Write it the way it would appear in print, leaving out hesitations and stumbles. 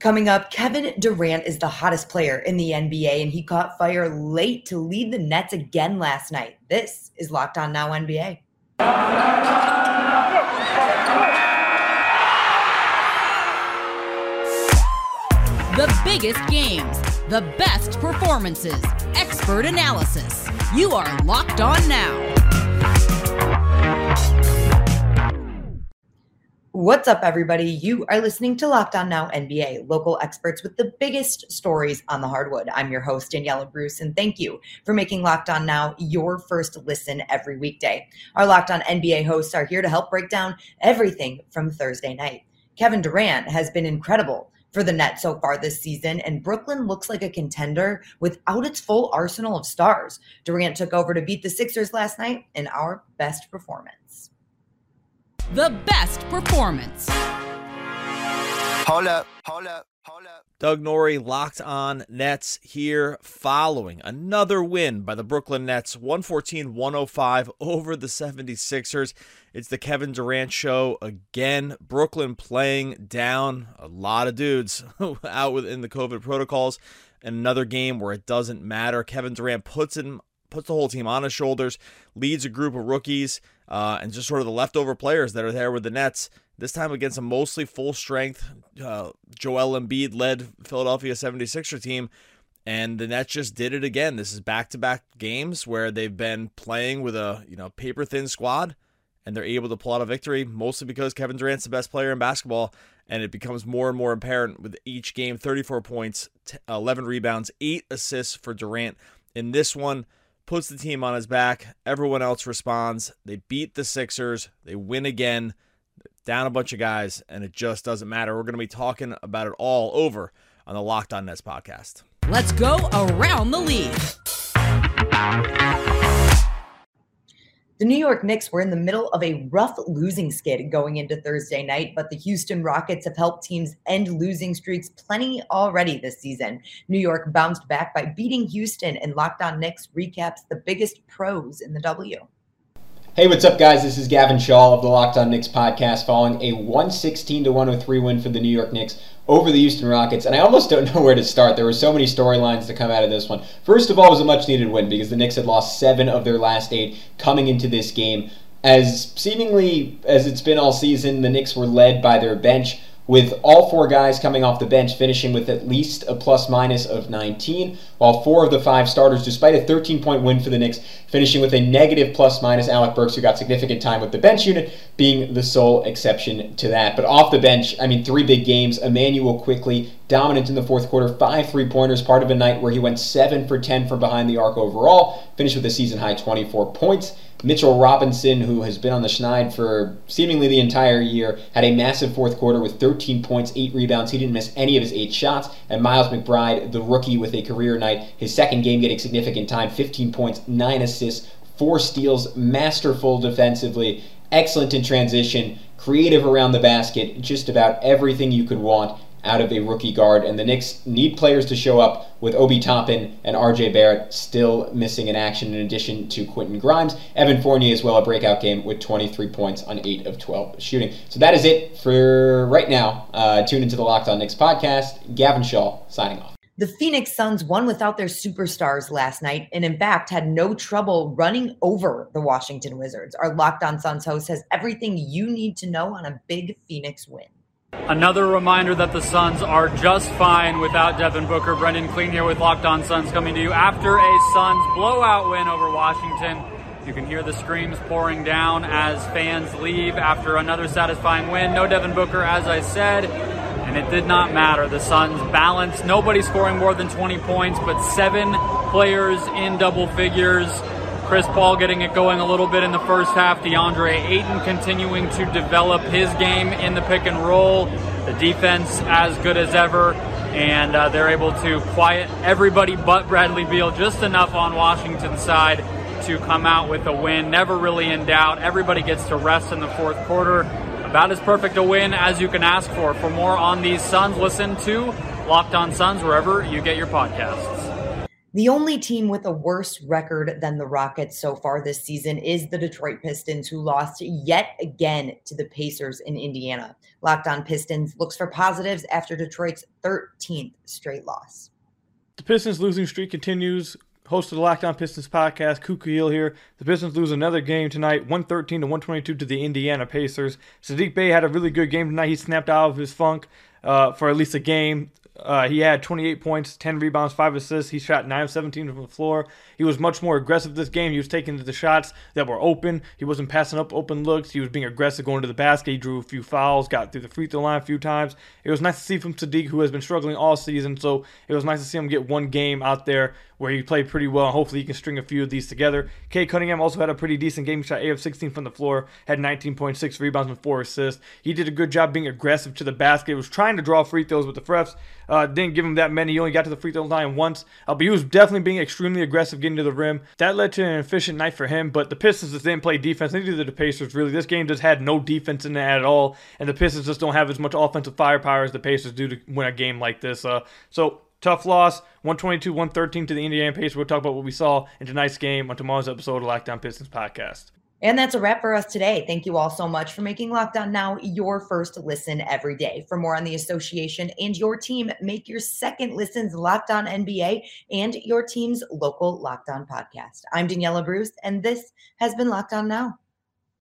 Coming up, Kevin Durant is the hottest player in the NBA, and he caught fire late to lead the Nets again last night. This is Locked On Now NBA. The biggest games, the best performances, expert analysis. You are Locked On Now. What's up, everybody? You are listening to Locked On Now NBA, local experts with the biggest stories on the hardwood. I'm your host, Danielle Bruce, and thank you for making Locked On Now your first listen every weekday. Our Locked On NBA hosts are here to help break down everything from Thursday night. Kevin Durant has been incredible for the Nets so far this season, and Brooklyn looks like a contender without its full arsenal of stars. Durant took over to beat the Sixers last night in our best performance. The best performance. Hold up. Doug Norrie, Locked On Nets here, following another win by the Brooklyn Nets, 114-105 over the 76ers. It's the Kevin Durant show again. Brooklyn playing down a lot of dudes out within the COVID protocols. And another game where it doesn't matter. Kevin Durant puts the whole team on his shoulders, leads a group of rookies, and just sort of the leftover players that are there with the Nets, this time against a mostly full-strength Joel Embiid-led Philadelphia 76er team, and the Nets just did it again. This is back-to-back games where they've been playing with a paper-thin squad, and they're able to pull out a victory, mostly because Kevin Durant's the best player in basketball, and it becomes more and more apparent with each game. 34 points, 11 rebounds, 8 assists for Durant in this one. Puts the team on his back. Everyone else responds. They beat the Sixers. They win again. Down a bunch of guys, and it just doesn't matter. We're going to be talking about it all over on the Locked On Nets podcast. Let's go around the league. The New York Knicks were in the middle of a rough losing skid going into Thursday night, but the Houston Rockets have helped teams end losing streaks plenty already this season. New York bounced back by beating Houston, and Locked On Knicks recaps the biggest pros in the W. Hey, what's up, guys? This is Gavin Shaw of the Locked On Knicks podcast, following a 116-103 win for the New York Knicks over the Houston Rockets, and I almost don't know where to start. There were so many storylines to come out of this one. First of all, it was a much-needed win because the Knicks had lost 7 of their last 8 coming into this game. As seemingly as it's been all season, the Knicks were led by their bench, with all 4 guys coming off the bench finishing with at least a plus-minus of 19, while 4 of the 5 starters, despite a 13-point win for the Knicks, finishing with a negative plus-minus. Alec Burks, who got significant time with the bench unit, being the sole exception to that. But off the bench, 3 big games. Emmanuel Quickley, dominant in the fourth quarter, 5 three-pointers, part of a night where he went 7-for-10 from behind the arc overall, finished with a season-high 24 points. Mitchell Robinson, who has been on the schneid for seemingly the entire year, had a massive fourth quarter with 13 points, 8 rebounds. He didn't miss any of his 8 shots. And Miles McBride, the rookie, with a career night, his second game getting significant time, 15 points, 9 assists, 4 steals, masterful defensively, excellent in transition, creative around the basket, just about everything you could want out of a rookie guard. And the Knicks need players to show up, with Obi Toppin and R.J. Barrett still missing in action, in addition to Quentin Grimes. Evan Fournier as well, a breakout game with 23 points on 8 of 12 shooting. So that is it for right now. Tune into the Locked On Knicks podcast. Gavin Shaw signing off. The Phoenix Suns won without their superstars last night, and in fact had no trouble running over the Washington Wizards. Our Locked On Suns host has everything you need to know on a big Phoenix win. Another reminder that the Suns are just fine without Devin Booker. Brendan Clean here with Locked On Suns, coming to you after a Suns blowout win over Washington. You can hear the screams pouring down as fans leave after another satisfying win. No Devin Booker, as I said, and it did not matter. The Suns balanced, nobody scoring more than 20 points, but 7 players in double figures. Chris Paul getting it going a little bit in the first half. DeAndre Ayton continuing to develop his game in the pick and roll. The defense as good as ever. And they're able to quiet everybody but Bradley Beal just enough on Washington's side to come out with a win. Never really in doubt. Everybody gets to rest in the fourth quarter. About as perfect a win as you can ask for. For more on these Suns, listen to Locked On Suns wherever you get your podcasts. The only team with a worse record than the Rockets so far this season is the Detroit Pistons, who lost yet again to the Pacers in Indiana. Locked On Pistons looks for positives after Detroit's 13th straight loss. The Pistons losing streak continues. Host of the Locked On Pistons podcast, Kukuyil here. The Pistons lose another game tonight, 113-122 to the Indiana Pacers. Sadiq Bey had a really good game tonight. He snapped out of his funk for at least a game. He had 28 points, 10 rebounds, 5 assists. He shot 9 of 17 from the floor. He was much more aggressive this game. He was taking the shots that were open. He wasn't passing up open looks. He was being aggressive going to the basket. He drew a few fouls, got through the free throw line a few times. It was nice to see from Sadiq, who has been struggling all season, so it was nice to see him get one game out there where he played pretty well, and hopefully he can string a few of these together. K. Cunningham also had a pretty decent game. He shot 8 of 16 from the floor, had 19.6 rebounds and 4 assists. He did a good job being aggressive to the basket. He was trying to draw free throws with the refs. Didn't give him that many. He only got to the free throw line once, but he was definitely being extremely aggressive getting to the rim. That led to an efficient night for him, but the Pistons just didn't play defense. Neither did the Pacers, really. This game just had no defense in it at all, and the Pistons just don't have as much offensive firepower as the Pacers do to win a game like this. So tough loss, 122-113 to the Indiana Pacers. We'll talk about what we saw in tonight's game on tomorrow's episode of Locked On Pistons podcast. And that's a wrap for us today. Thank you all so much for making Locked On Now your first listen every day. For more on the association and your team, make your second listens Locked On NBA and your team's local Locked On podcast. I'm Danielle Bruce, and this has been Locked On Now.